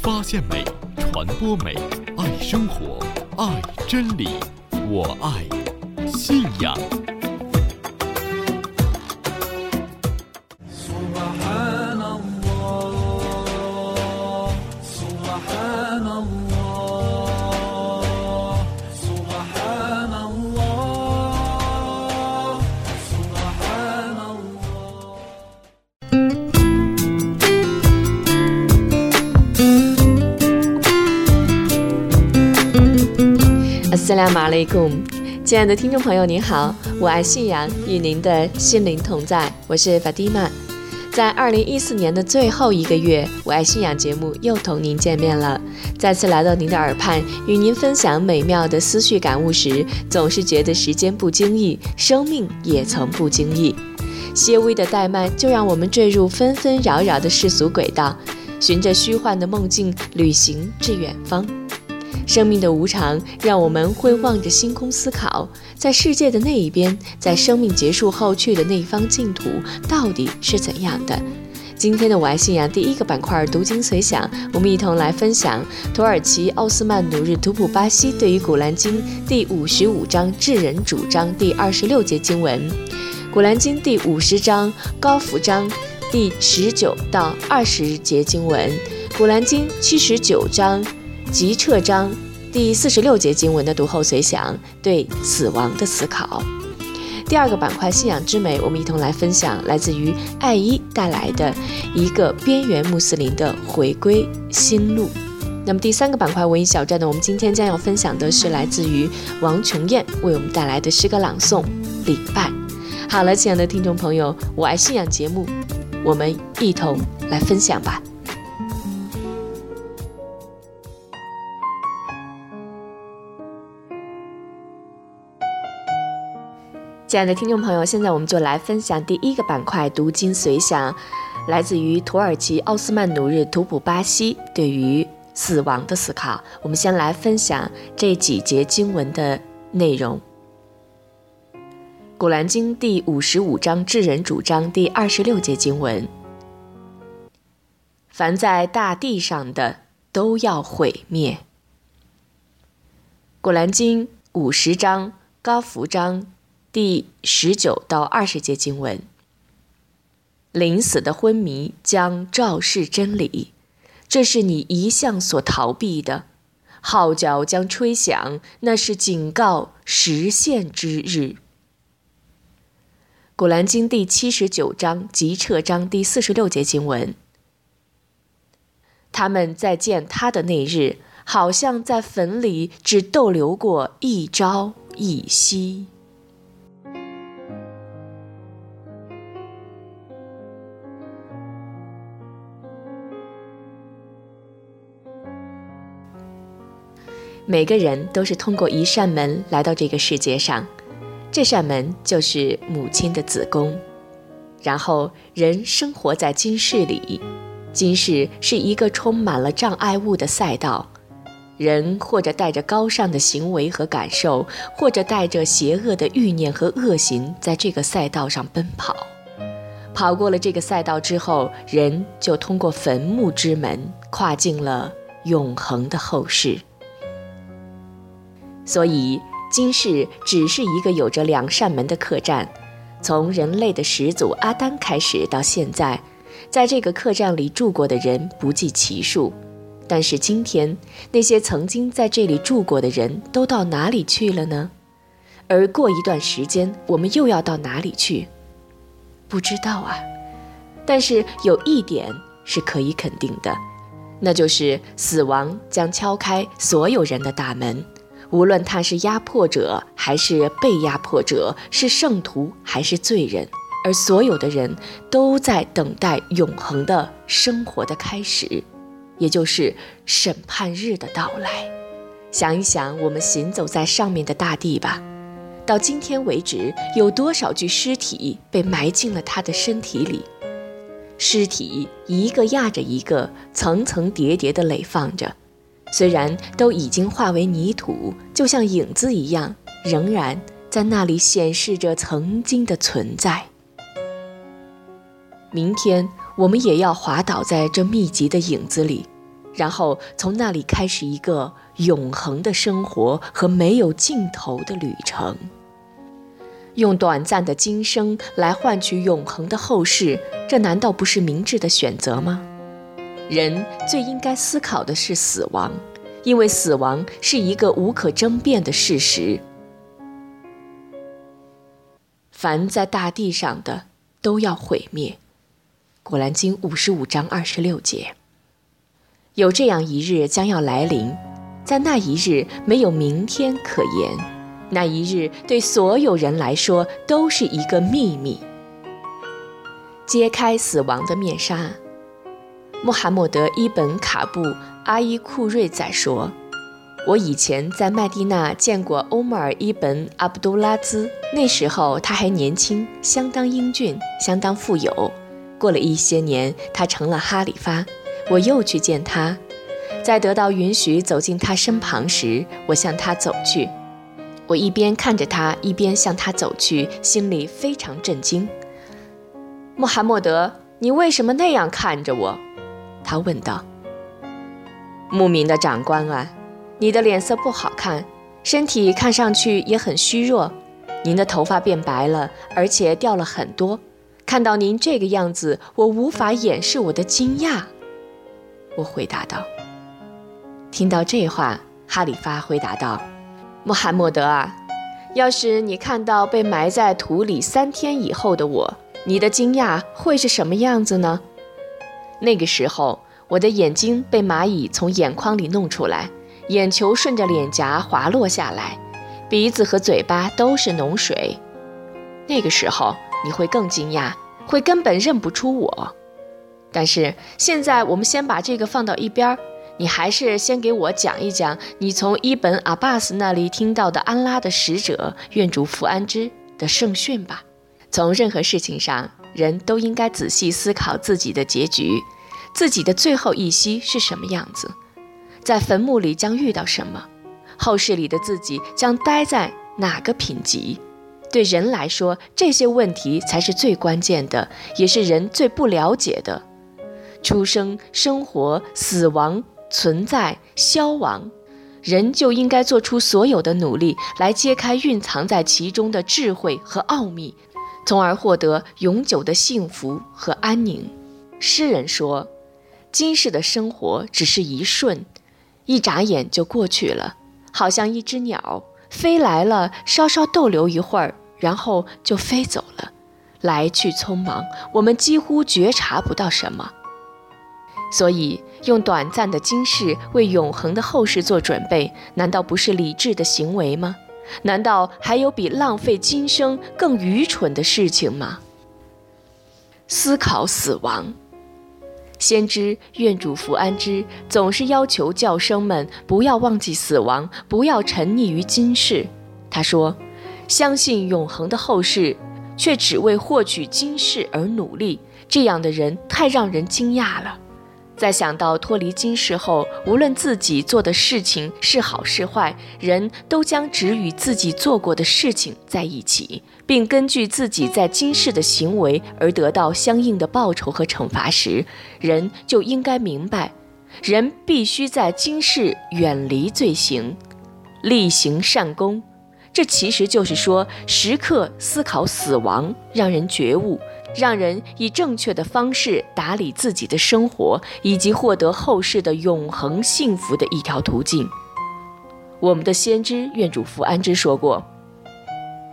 发现美，传播美，爱生活，爱真理，我爱信仰。Assalamualaikum， 亲爱的听众朋友您好，我爱信仰与您的心灵同在，我是 Fadima。 在2014年的最后一个月，我爱信仰节目又同您见面了。再次来到您的耳畔，与您分享美妙的思绪感悟时，总是觉得时间不经意，生命也曾不经意，些微的怠慢就让我们坠入纷纷扰扰的世俗轨道，循着虚幻的梦境旅行至远方。生命的无常让我们会望着星空思考，在世界的那一边，在生命结束后去的那一方净土到底是怎样的。今天的我爱信仰第一个板块读经随想，我们一同来分享土耳其奥斯曼努日图普巴西对于古兰经第55章至人主章第26节经文，古兰经第50章高福章第19到20节经文，古兰经79章集彻章第46节经文的读后随想，对死亡的思考。第二个板块信仰之美，我们一同来分享来自于艾依带来的一个边缘穆斯林的回归心路。那么第三个板块文艺小站呢，我们今天将要分享的是来自于王琼燕为我们带来的诗歌朗诵礼拜。好了，亲爱的听众朋友，我爱信仰节目，我们一同来分享吧。亲爱的听众朋友，现在我们就来分享第一个板块读经随想，来自于土耳其奥斯曼努日图普巴西对于死亡的思考。我们先来分享这几节经文的内容。古兰经第55章至人主章第26节经文，凡在大地上的都要毁灭。古兰经50章高福章第19到20节经文，临死的昏迷将昭示真理，这是你一向所逃避的，号角将吹响，那是警告实现之日。古兰经第79章集彻章第46节经文，他们在见他的那日，好像在坟里只逗留过一朝一夕。每个人都是通过一扇门来到这个世界上，这扇门就是母亲的子宫。然后人生活在今世里，今世是一个充满了障碍物的赛道，人或者带着高尚的行为和感受，或者带着邪恶的欲念和恶行，在这个赛道上奔跑。跑过了这个赛道之后，人就通过坟墓之门跨进了永恒的后世。所以今世只是一个有着两扇门的客栈，从人类的始祖阿丹开始到现在，在这个客栈里住过的人不计其数。但是今天那些曾经在这里住过的人都到哪里去了呢？而过一段时间我们又要到哪里去？不知道啊。但是有一点是可以肯定的，那就是死亡将敲开所有人的大门，无论他是压迫者还是被压迫者，是圣徒还是罪人，而所有的人都在等待永恒的生活的开始，也就是审判日的到来。想一想我们行走在上面的大地吧，到今天为止，有多少具尸体被埋进了他的身体里？尸体一个压着一个，层层叠叠地垒放着，虽然都已经化为泥土，就像影子一样，仍然在那里显示着曾经的存在。明天我们也要滑倒在这密集的影子里，然后从那里开始一个永恒的生活和没有尽头的旅程。用短暂的今生来换取永恒的后世，这难道不是明智的选择吗？人最应该思考的是死亡，因为死亡是一个无可争辩的事实。凡在大地上的都要毁灭。古兰经55章26节。有这样一日将要来临，在那一日没有明天可言，那一日对所有人来说都是一个秘密。揭开死亡的面纱。穆罕默德·伊本·卡布·阿伊库瑞载说，我以前在麦地那见过欧马尔·伊本·阿卜都拉兹，那时候他还年轻，相当英俊，相当富有。过了一些年，他成了哈里发，我又去见他，在得到允许走进他身旁时，我向他走去。我一边看着他，一边向他走去，心里非常震惊。穆罕默德，你为什么那样看着我？他问道。牧民的长官啊，你的脸色不好看，身体看上去也很虚弱，您的头发变白了，而且掉了很多。看到您这个样子，我无法掩饰我的惊讶。我回答道。听到这话，哈里发回答道，穆罕默德啊，要是你看到被埋在土里3天以后的我，你的惊讶会是什么样子呢？那个时候，我的眼睛被蚂蚁从眼眶里弄出来，眼球顺着脸颊滑落下来，鼻子和嘴巴都是脓水。那个时候，你会更惊讶，会根本认不出我。但是现在我们先把这个放到一边，你还是先给我讲一讲你从伊本·阿巴斯那里听到的安拉的使者愿主福安之的圣训吧。从任何事情上，人都应该仔细思考自己的结局，自己的最后一息是什么样子，在坟墓里将遇到什么，后世里的自己将待在哪个品级。对人来说，这些问题才是最关键的，也是人最不了解的。出生、生活、死亡、存在、消亡，人就应该做出所有的努力来揭开蕴藏在其中的智慧和奥秘，从而获得永久的幸福和安宁。诗人说，今世的生活只是一瞬，一眨眼就过去了，好像一只鸟飞来了，稍稍逗留一会儿，然后就飞走了，来去匆忙，我们几乎觉察不到什么。所以用短暂的今世为永恒的后世做准备，难道不是理智的行为吗？难道还有比浪费今生更愚蠢的事情吗？思考死亡。先知愿主福安之总是要求教生们不要忘记死亡，不要沉溺于今世。他说，相信永恒的后世，却只为获取今世而努力，这样的人太让人惊讶了。在想到脱离今世后，无论自己做的事情是好是坏，人都将只与自己做过的事情在一起，并根据自己在今世的行为而得到相应的报酬和惩罚时，人就应该明白，人必须在今世远离罪行，力行善功。这其实就是说，时刻思考死亡，让人觉悟，让人以正确的方式打理自己的生活，以及获得后世的永恒幸福的一条途径。我们的先知愿主福安之说过，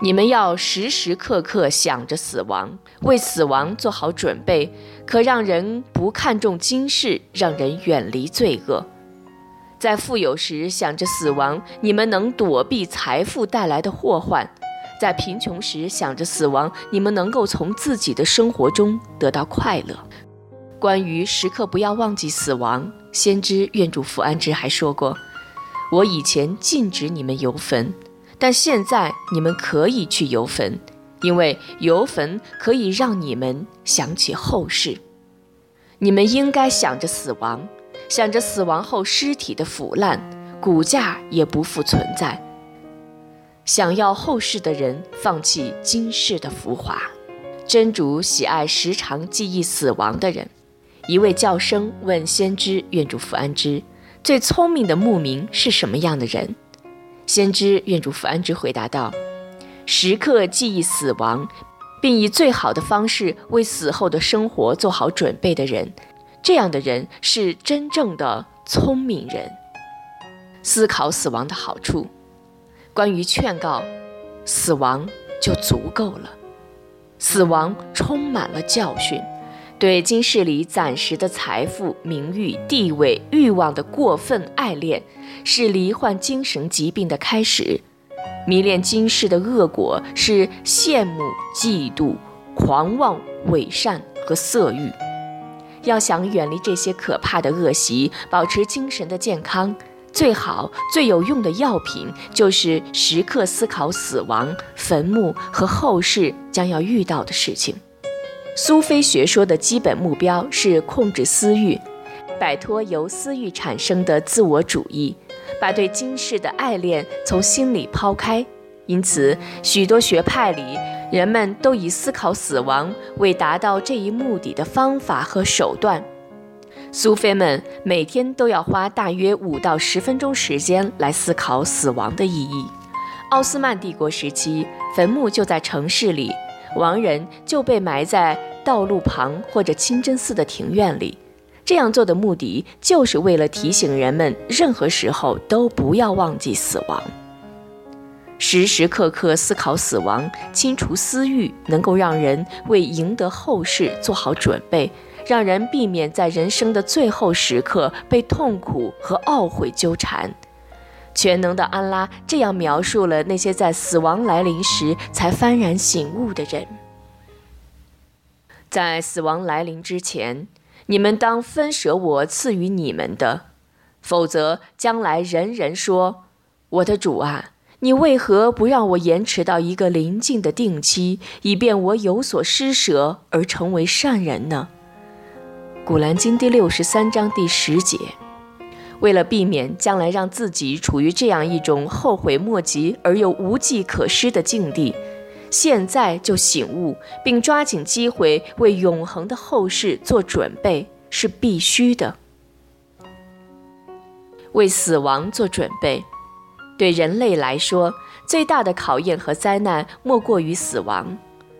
你们要时时刻刻想着死亡，为死亡做好准备，可让人不看重今世，让人远离罪恶。在富有时想着死亡，你们能躲避财富带来的祸患。在贫穷时想着死亡，你们能够从自己的生活中得到快乐。关于时刻不要忘记死亡，先知愿主福安之还说过，我以前禁止你们游坟，但现在你们可以去游坟，因为游坟可以让你们想起后世。你们应该想着死亡，想着死亡后尸体的腐烂，骨架也不复存在。想要后世的人放弃今世的浮华，真主喜爱时常记忆死亡的人。一位教生问先知，愿主福安之，最聪明的牧民是什么样的人？先知愿主福安之回答道，时刻记忆死亡，并以最好的方式为死后的生活做好准备的人，这样的人是真正的聪明人。思考死亡的好处，关于劝告，死亡就足够了。死亡充满了教训，对今世里暂时的财富、名誉、地位、欲望的过分爱恋，是罹患精神疾病的开始。迷恋今世的恶果是羡慕、嫉妒、狂妄、伪善和色欲。要想远离这些可怕的恶习，保持精神的健康，最好最有用的药品就是时刻思考死亡、坟墓和后世将要遇到的事情。苏菲学说的基本目标是控制私欲，摆脱由私欲产生的自我主义，把对今世的爱恋从心里抛开。因此，许多学派里，人们都以思考死亡为达到这一目的的方法和手段。苏菲们每天都要花大约5到10分钟时间来思考死亡的意义。奥斯曼帝国时期，坟墓就在城市里，亡人就被埋在道路旁或者清真寺的庭院里。这样做的目的就是为了提醒人们，任何时候都不要忘记死亡。时时刻刻思考死亡，清除私欲，能够让人为赢得后世做好准备，让人避免在人生的最后时刻被痛苦和懊悔纠缠。全能的安拉这样描述了那些在死亡来临时才幡然醒悟的人：在死亡来临之前，你们当分舍我赐予你们的，否则将来人人说，我的主啊，你为何不让我延迟到一个临近的定期，以便我有所施舍而成为善人呢？古兰经第63章第10节。为了避免将来让自己处于这样一种后悔莫及而又无计可施的境地，现在就醒悟，并抓紧机会为永恒的后世做准备，是必须的。为死亡做准备，对人类来说，最大的考验和灾难莫过于死亡。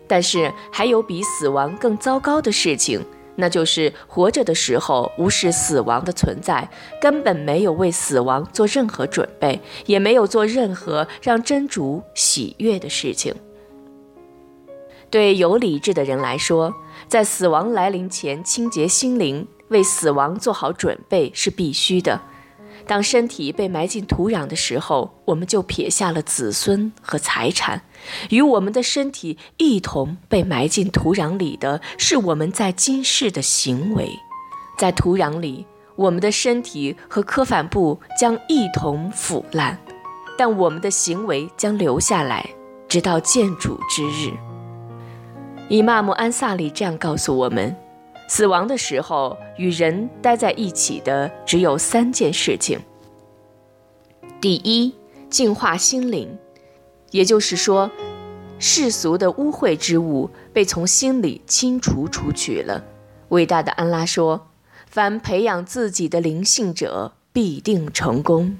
但是还有比死亡更糟糕的事情，那就是活着的时候无视死亡的存在，根本没有为死亡做任何准备，也没有做任何让真主喜悦的事情。对有理智的人来说，在死亡来临前清洁心灵，为死亡做好准备是必须的。当身体被埋进土壤的时候，我们就撇下了子孙和财产，与我们的身体一同被埋进土壤里的是我们在今世的行为。在土壤里，我们的身体和科帆布将一同腐烂，但我们的行为将留下来，直到见主之日。伊玛目安萨里这样告诉我们，死亡的时候与人待在一起的只有3件事情。第一，净化心灵，也就是说，世俗的污秽之物被从心里清除出去了。伟大的安拉说，凡培养自己的灵性者必定成功。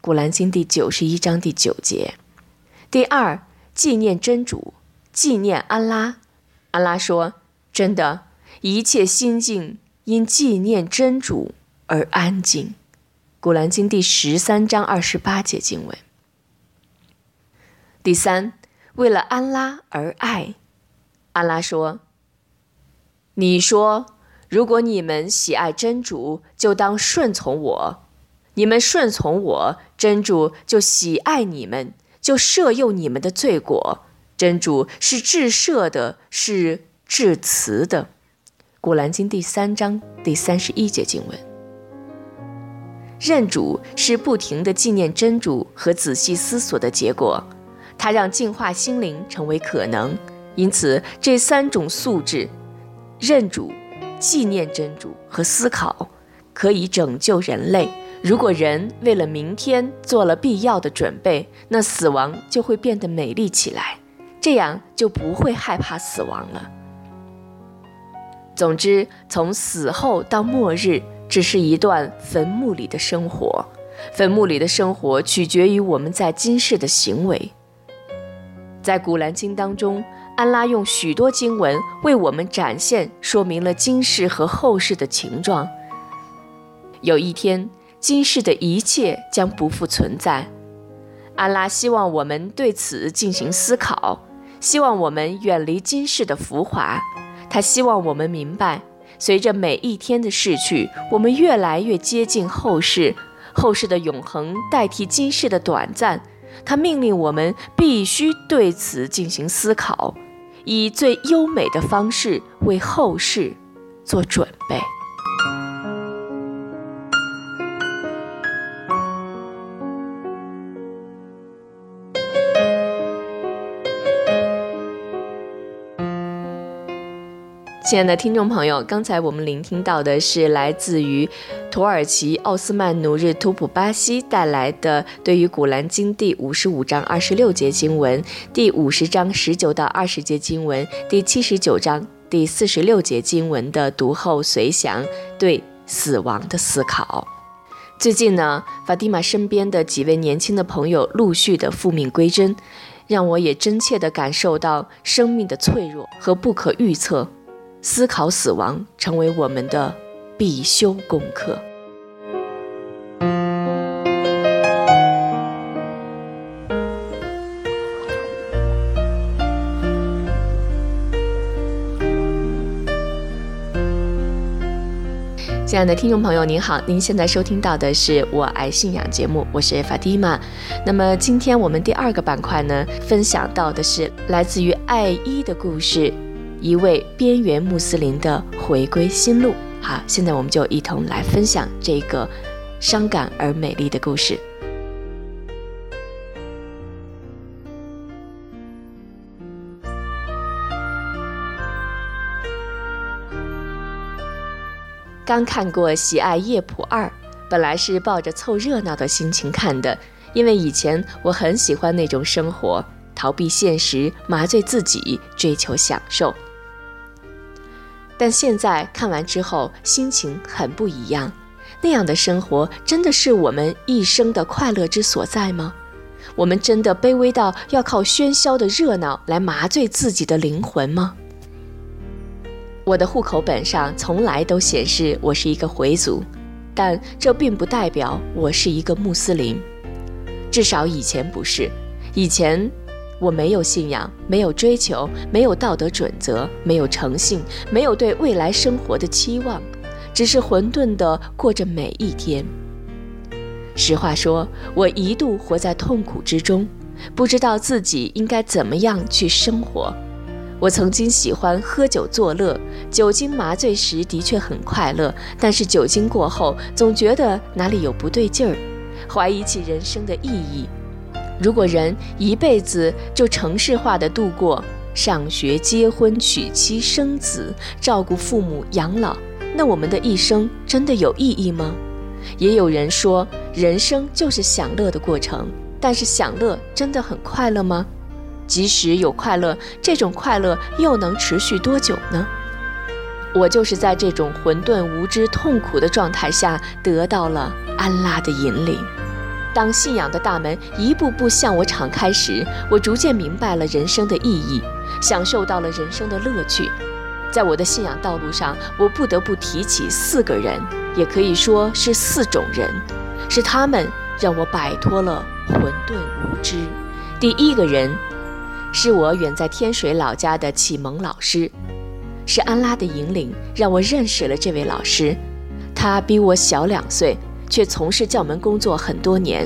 古兰经第91章第9节。第二，纪念真主，纪念安拉。安拉说，真的，一切心境因纪念真主而安静。古兰经第13章28节经文。第三，为了安拉而爱。安拉说，你说，如果你们喜爱真主，就当顺从我，你们顺从我，真主就喜爱你们，就赦宥你们的罪过，真主是至赦的，是至慈的。古兰经第3章第31节经文。认主是不停地纪念真主和仔细思索的结果，它让净化心灵成为可能。因此，这3种素质，认主、纪念真主和思考，可以拯救人类。如果人为了明天做了必要的准备，那死亡就会变得美丽起来，这样就不会害怕死亡了。总之，从死后到末日，只是一段坟墓里的生活。坟墓里的生活取决于我们在今世的行为。在古兰经当中，安拉用许多经文为我们展现说明了今世和后世的情状。有一天，今世的一切将不复存在。安拉希望我们对此进行思考，希望我们远离今世的浮华。他希望我们明白，随着每一天的逝去，我们越来越接近后世，后世的永恒代替今世的短暂。他命令我们必须对此进行思考，以最优美的方式为后世做准备。亲爱的听众朋友，刚才我们聆听到的是来自于土耳其奥斯曼努日图普巴西带来的对于古兰经第55章26节经文、第50章19到20节经文、第79章第46节经文的读后随想，对死亡的思考。最近呢，Fadima身边的几位年轻的朋友陆续的复命归真，让我也真切地感受到生命的脆弱和不可预测。思考死亡成为我们的必修功课。亲爱的听众朋友您好，您现在收听到的是我爱信仰节目，我是 Fadima。 那么今天我们第二个板块呢，分享到的是来自于爱伊的故事，一位边缘穆斯林的回归心路。好，现在我们就一同来分享这个伤感而美丽的故事。刚看过《喜爱夜蒲2》，本来是抱着凑热闹的心情看的，因为以前我很喜欢那种生活，逃避现实，麻醉自己，追求享受。但现在看完之后，心情很不一样。那样的生活真的是我们一生的快乐之所在吗？我们真的卑微到要靠喧嚣的热闹来麻醉自己的灵魂吗？我的户口本上从来都显示我是一个回族，但这并不代表我是一个穆斯林。至少以前不是，以前我没有信仰，没有追求，没有道德准则，没有诚信，没有对未来生活的期望，只是混沌地过着每一天。实话说，我一度活在痛苦之中，不知道自己应该怎么样去生活。我曾经喜欢喝酒作乐，酒精麻醉时的确很快乐，但是酒精过后，总觉得哪里有不对劲儿，怀疑起人生的意义。如果人一辈子就城市化的度过，上学、结婚、娶妻、生子，照顾父母、养老，那我们的一生真的有意义吗？也有人说，人生就是享乐的过程，但是享乐真的很快乐吗？即使有快乐，这种快乐又能持续多久呢？我就是在这种混沌、无知、痛苦的状态下，得到了安拉的引领。当信仰的大门一步步向我敞开时，我逐渐明白了人生的意义，享受到了人生的乐趣。在我的信仰道路上，我不得不提起四个人，也可以说是四种人，是他们让我摆脱了混沌无知。第一个人是我远在天水老家的启蒙老师，是安拉的引领让我认识了这位老师。他比我小2岁，却从事教门工作很多年。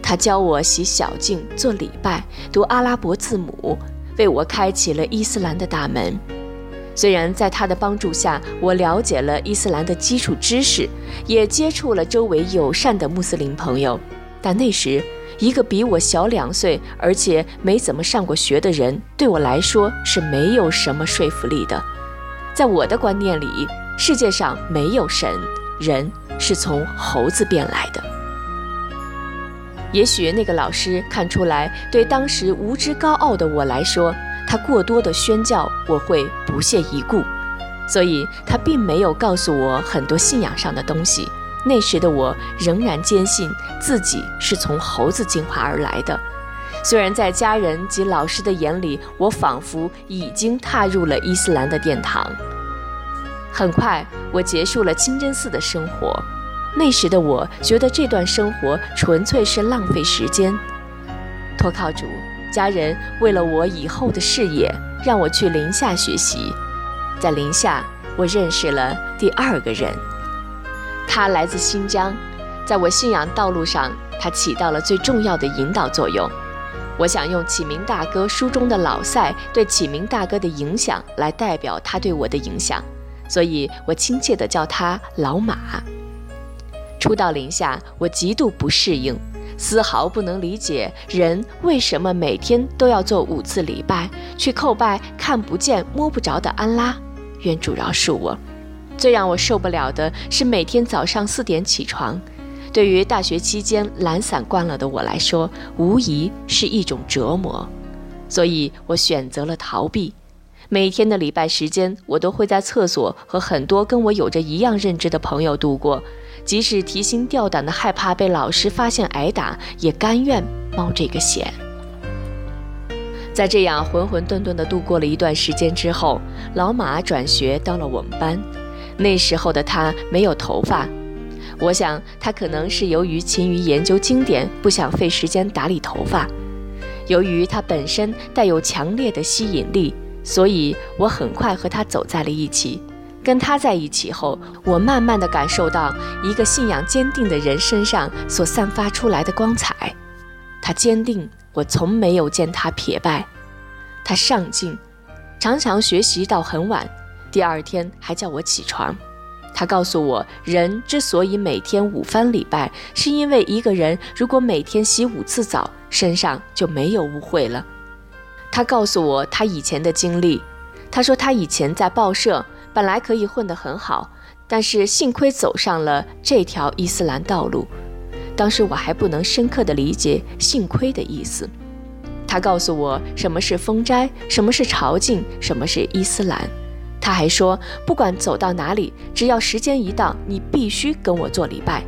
他教我洗小净、做礼拜、读阿拉伯字母，为我开启了伊斯兰的大门。虽然在他的帮助下，我了解了伊斯兰的基础知识，也接触了周围友善的穆斯林朋友，但那时，一个比我小2岁，而且没怎么上过学的人，对我来说是没有什么说服力的。在我的观念里，世界上没有神，人是从猴子变来的。也许那个老师看出来，对当时无知高傲的我来说，他过多的宣教我会不屑一顾。所以他并没有告诉我很多信仰上的东西。那时的我仍然坚信自己是从猴子进化而来的，虽然在家人及老师的眼里，我仿佛已经踏入了伊斯兰的殿堂。很快，我结束了清真寺的生活。那时的我觉得这段生活纯粹是浪费时间。托靠主，家人为了我以后的事业，让我去临夏学习。在临夏，我认识了第二个人，他来自新疆，在我信仰道路上，他起到了最重要的引导作用。我想用启明大哥书中的老赛对启明大哥的影响来代表他对我的影响，所以我亲切地叫他老马。初到临夏，我极度不适应，丝毫不能理解人为什么每天都要做5次礼拜，去叩拜看不见摸不着的安拉。愿主饶恕我。最让我受不了的是每天早上4点起床，对于大学期间懒散惯了的我来说，无疑是一种折磨，所以我选择了逃避。每天的礼拜时间，我都会在厕所和很多跟我有着一样认知的朋友度过，即使提心吊胆的害怕被老师发现挨打，也甘愿冒这个险。在这样浑浑沌沌地度过了一段时间之后，老马转学到了我们班。那时候的他没有头发，我想他可能是由于勤于研究经典，不想费时间打理头发。由于他本身带有强烈的吸引力，所以我很快和他走在了一起。跟他在一起后，我慢慢地感受到一个信仰坚定的人身上所散发出来的光彩。他坚定，我从没有见他撇拜。他上进，常常学习到很晚，第二天还叫我起床。他告诉我，人之所以每天5番礼拜，是因为一个人如果每天洗5次澡，身上就没有污秽了。他告诉我他以前的经历，他说他以前在报社本来可以混得很好，但是幸亏走上了这条伊斯兰道路。当时我还不能深刻地理解幸亏的意思。他告诉我什么是封斋，什么是朝觐，什么是伊斯兰。他还说，不管走到哪里，只要时间一到，你必须跟我做礼拜。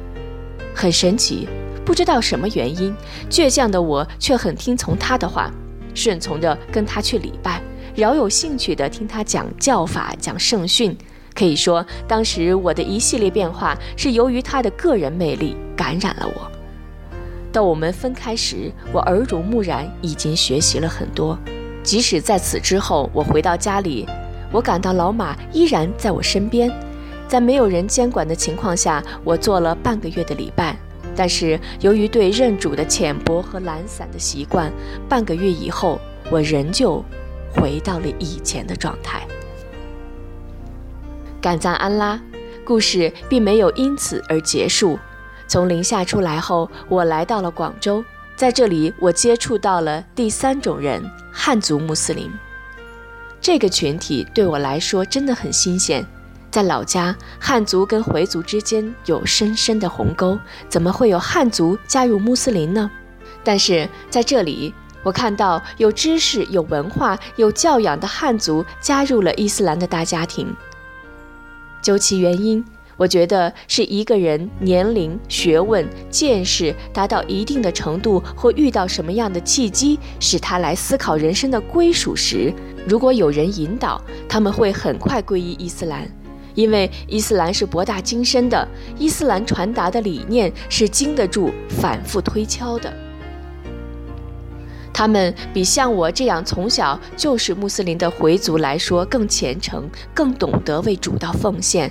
很神奇，不知道什么原因，倔强的我却很听从他的话，顺从着跟他去礼拜，饶有兴趣地听他讲教法，讲圣训。可以说，当时我的一系列变化是由于他的个人魅力感染了我。到我们分开时，我耳濡目染，已经学习了很多。即使在此之后，我回到家里，我感到老马依然在我身边。在没有人监管的情况下，我做了半个月的礼拜，但是由于对认主的浅薄和懒散的习惯，半个月以后，我仍旧回到了以前的状态。感赞安拉，故事并没有因此而结束。从临夏出来后，我来到了广州，在这里我接触到了第3种人——汉族穆斯林。这个群体对我来说真的很新鲜。在老家，汉族跟回族之间有深深的鸿沟，怎么会有汉族加入穆斯林呢？但是在这里，我看到有知识、有文化、有教养的汉族加入了伊斯兰的大家庭。究其原因，我觉得是一个人年龄、学问、见识达到一定的程度，或遇到什么样的契机，使他来思考人生的归属时，如果有人引导，他们会很快皈依伊斯兰。因为伊斯兰是博大精深的，伊斯兰传达的理念是经得住反复推敲的。他们比像我这样从小就是穆斯林的回族来说更虔诚，更懂得为主道奉献。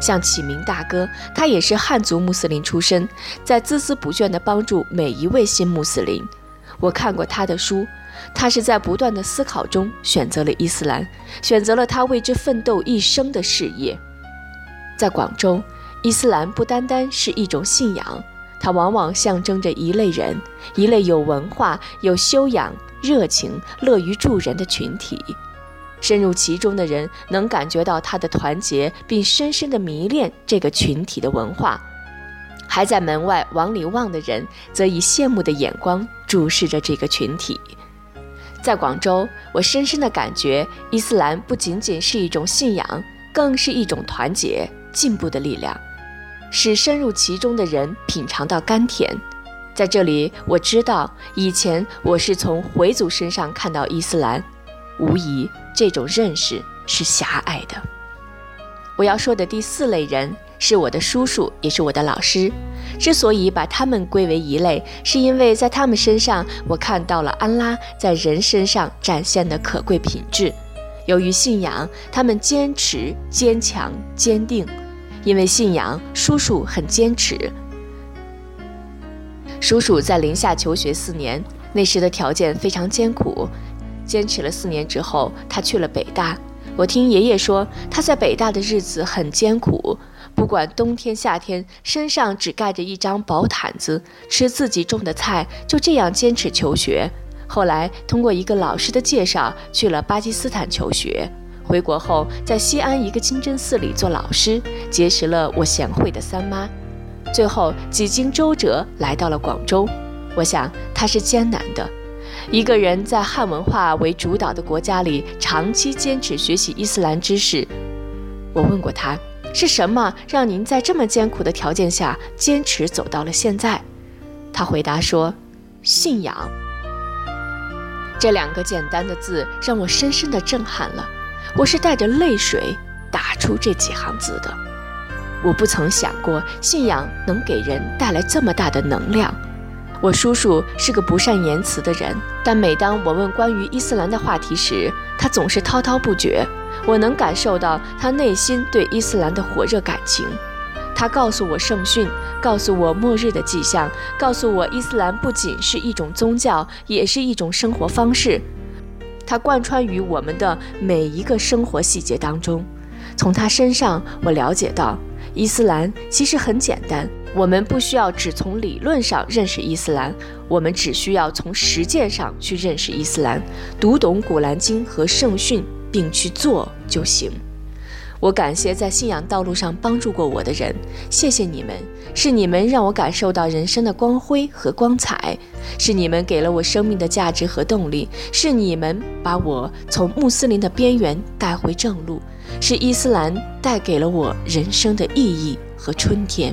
像启明大哥，他也是汉族穆斯林出身，在孜孜不倦地帮助每一位新穆斯林。我看过他的书，他是在不断的思考中选择了伊斯兰，选择了他为之奋斗一生的事业。在广州，伊斯兰不单单是一种信仰，它往往象征着一类人，一类有文化、有修养、热情、乐于助人的群体。深入其中的人能感觉到他的团结，并深深地迷恋这个群体的文化。还在门外往里望的人，则以羡慕的眼光注视着这个群体。在广州，我深深地感觉伊斯兰不仅仅是一种信仰，更是一种团结进步的力量，使深入其中的人品尝到甘甜。在这里，我知道以前我是从回族身上看到伊斯兰，无疑这种认识是狭隘的。我要说的第四类人是我的叔叔，也是我的老师。之所以把他们归为一类，是因为在他们身上我看到了安拉在人身上展现的可贵品质。由于信仰，他们坚持、坚强、坚定。因为信仰，叔叔很坚持。叔叔在宁夏求学4年，那时的条件非常艰苦，坚持了4年之后，他去了北大。我听爷爷说，他在北大的日子很艰苦，不管冬天夏天，身上只盖着一张薄毯子，吃自己种的菜，就这样坚持求学。后来通过一个老师的介绍，去了巴基斯坦求学。回国后，在西安一个清真寺里做老师，结识了我贤惠的三妈。最后几经周折来到了广州。我想他是艰难的，一个人在汉文化为主导的国家里长期坚持学习伊斯兰知识。我问过他，是什么让您在这么艰苦的条件下坚持走到了现在？他回答说，信仰。这2个简单的字让我深深的震撼了，我是带着泪水打出这几行字的。我不曾想过信仰能给人带来这么大的能量。我叔叔是个不善言辞的人，但每当我问关于伊斯兰的话题时，他总是滔滔不绝。我能感受到他内心对伊斯兰的火热感情。他告诉我圣训，告诉我末日的迹象，告诉我伊斯兰不仅是一种宗教，也是一种生活方式。它贯穿于我们的每一个生活细节当中。从他身上，我了解到伊斯兰其实很简单，我们不需要只从理论上认识伊斯兰，我们只需要从实践上去认识伊斯兰，读懂古兰经和圣训并去做就行。我感谢在信仰道路上帮助过我的人，谢谢你们，是你们让我感受到人生的光辉和光彩，是你们给了我生命的价值和动力，是你们把我从穆斯林的边缘带回正路，是伊斯兰带给了我人生的意义和春天。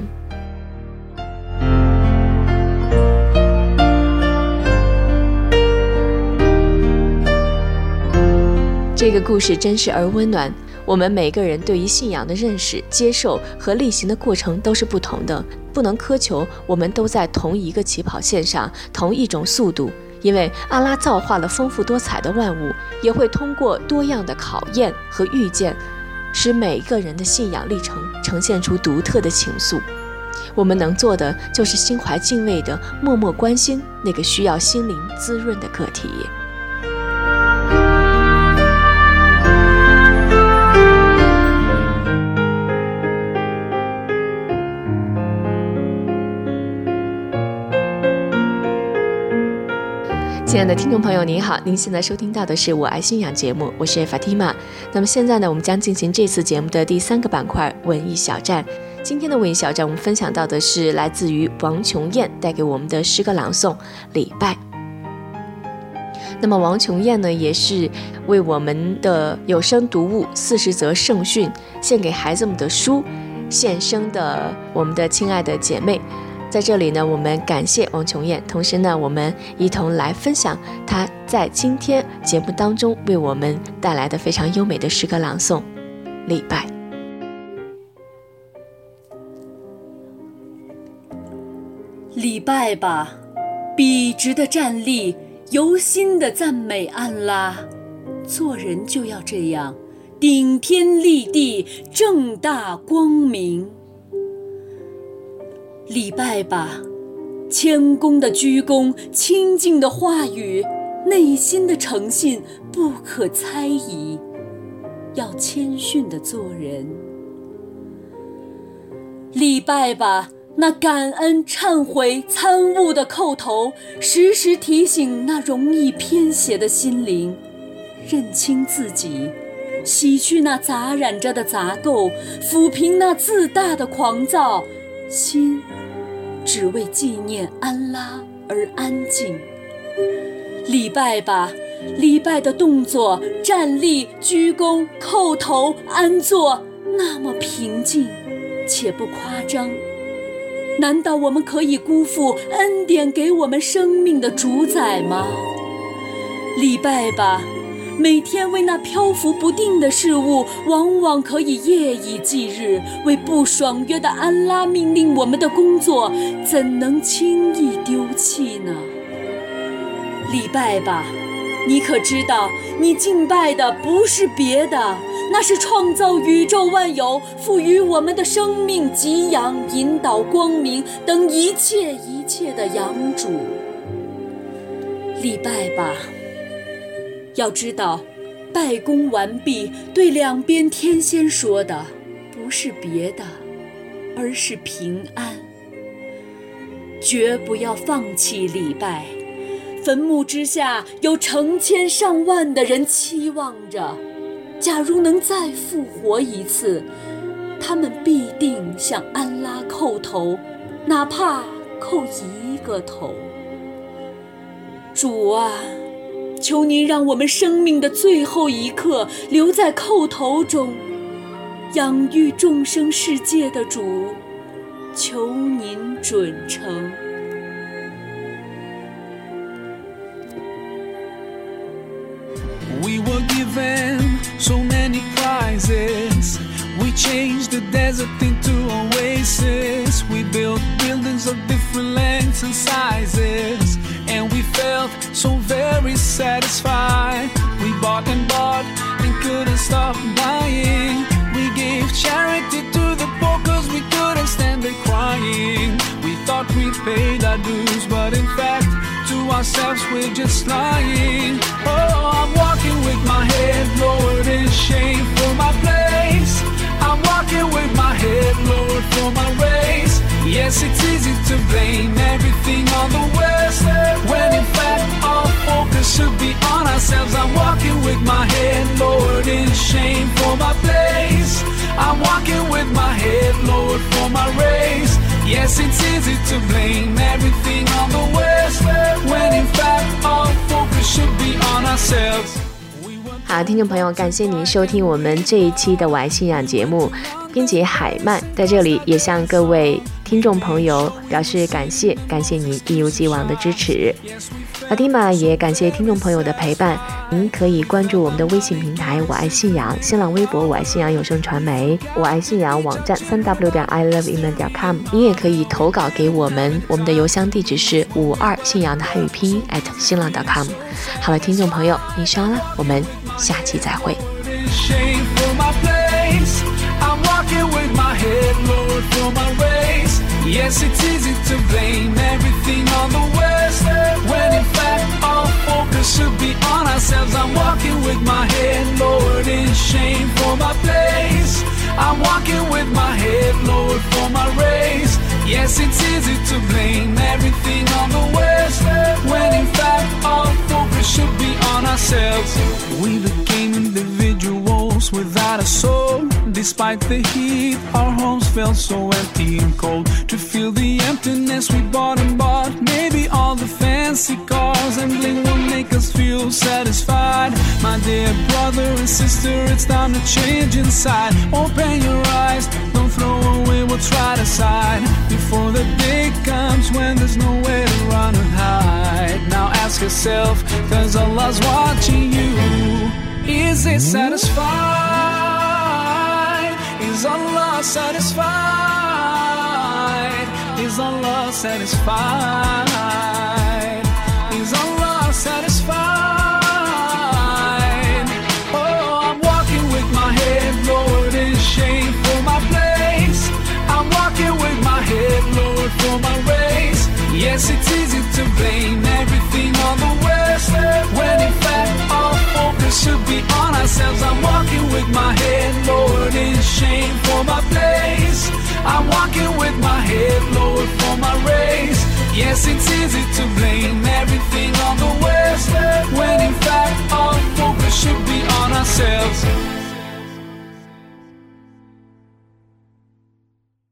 这个故事真实而温暖，我们每个人对于信仰的认识、接受和力行的过程都是不同的，不能苛求我们都在同一个起跑线上，同一种速度，因为安拉造化了丰富多彩的万物，也会通过多样的考验和遇见，使每个人的信仰历程呈现出独特的情愫。我们能做的就是心怀敬畏的默默关心那个需要心灵滋润的个体。亲爱的听众朋友您好，您现在收听到的是我爱信仰节目，我是 Fadima。 那么现在呢，我们将进行这次节目的第3个板块文艺小站。今天的文艺小站我们分享到的是来自于王琼燕带给我们的诗歌朗诵礼拜。那么王琼燕呢，也是为我们的有声读物40则圣训献给孩子们的书献声的我们的亲爱的姐妹。在这里呢，我们感谢王琼燕，同时呢，我们一同来分享她在今天节目当中为我们带来的非常优美的诗歌朗诵礼拜。礼拜吧，笔直的站立，由心的赞美安拉。做人就要这样，顶天立地，正大光明。礼拜吧，谦恭的鞠躬，清净的话语，内心的诚信不可猜疑，要谦逊的做人。礼拜吧，那感恩忏悔参悟的叩头，时时提醒那容易偏斜的心灵，认清自己，洗去那杂染着的杂垢，抚平那自大的狂躁，心只为纪念安拉而安静。礼拜吧，礼拜的动作，站立、鞠躬、叩头、安坐，那么平静，且不夸张。难道我们可以辜负恩典给我们生命的主宰吗？礼拜吧，每天为那漂浮不定的事物，往往可以夜以继日，为不爽约的安拉命令我们的工作，怎能轻易丢弃呢？礼拜吧，你可知道，你敬拜的不是别的，那是创造宇宙万有、赋予我们的生命、给养、引导、光明等一切的养主。礼拜吧，要知道，拜功完毕对两边天仙说的不是别的，而是平安。绝不要放弃礼拜，坟墓之下有成千上万的人期望着，假如能再复活一次，他们必定向安拉叩头，哪怕叩一个头。主啊，求您让我们生命的最后一刻留在叩头中，养育众生世界的主，求您准成。We were given so many prizes. We changed the desert into oasis. We built buildings of different lengths and sizes.And we felt so very satisfied. We bought and bought and couldn't stop buying. We gave charity to the poor cause we couldn't stand it crying. We thought we'd paid our dues, but in fact, to ourselves we're just lying. Oh, I'm walking with my head lowered in shame for my place. I'm walking with my head lowered for my race. Yes, it's easy to blame everything on the West, when in fact our focus should be on ourselves. I'm walking with my head lowered in shame for my place. I'm walking with my head lowered for my race. Yes, it's easy to blame everything on the West, when in fact our focus should be on ourselves。好，听众朋友，感谢您收听我们这一期的《我爱信仰》节目。编辑海曼在这里也向各位听众朋友表示感谢您一如既往的支持。Fadima也感谢听众朋友的陪伴。您可以关注我们的微信平台我爱信仰、新浪微博我爱信仰有声传媒、我爱信仰网站 www.iloveinland.com。 您也可以投稿给我们，我们的邮箱地址是52信仰的汉语拼音@新浪.com。 好了，听众朋友，您刷了，我们下期再会。With my head lowered for my race. Yes, it's easy to blame everything on the West, when in fact our focus should be on ourselves. I'm walking with my head lowered in shame for my place. I'm walking with my head lowered for my race. Yes, it's easy to blame everything on the West, when in fact our focus should be on ourselves. We became individuals without a soul.Despite the heat, our homes felt so empty and cold. To fill the emptiness, we bought and bought. Maybe all the fancy cars and bling will make us feel satisfied. My dear brother and sister, it's time to change inside. Open your eyes, don't throw away what's right aside. Before the day comes when there's nowhere to run or hide. Now ask yourself, cause Allah's watching you. Is it satisfied?Is Allah satisfied? Is Allah satisfied? Is Allah satisfied? Oh, I'm walking with my head lowered in shame for my place. I'm walking with my head lowered for my race. Yes, it's easy to blame everything on the West, when in fact our focus should be on ourselves. I'm walking with my head lowered in shame for my place. I'm walking with my head lowered for my race. Yes, it's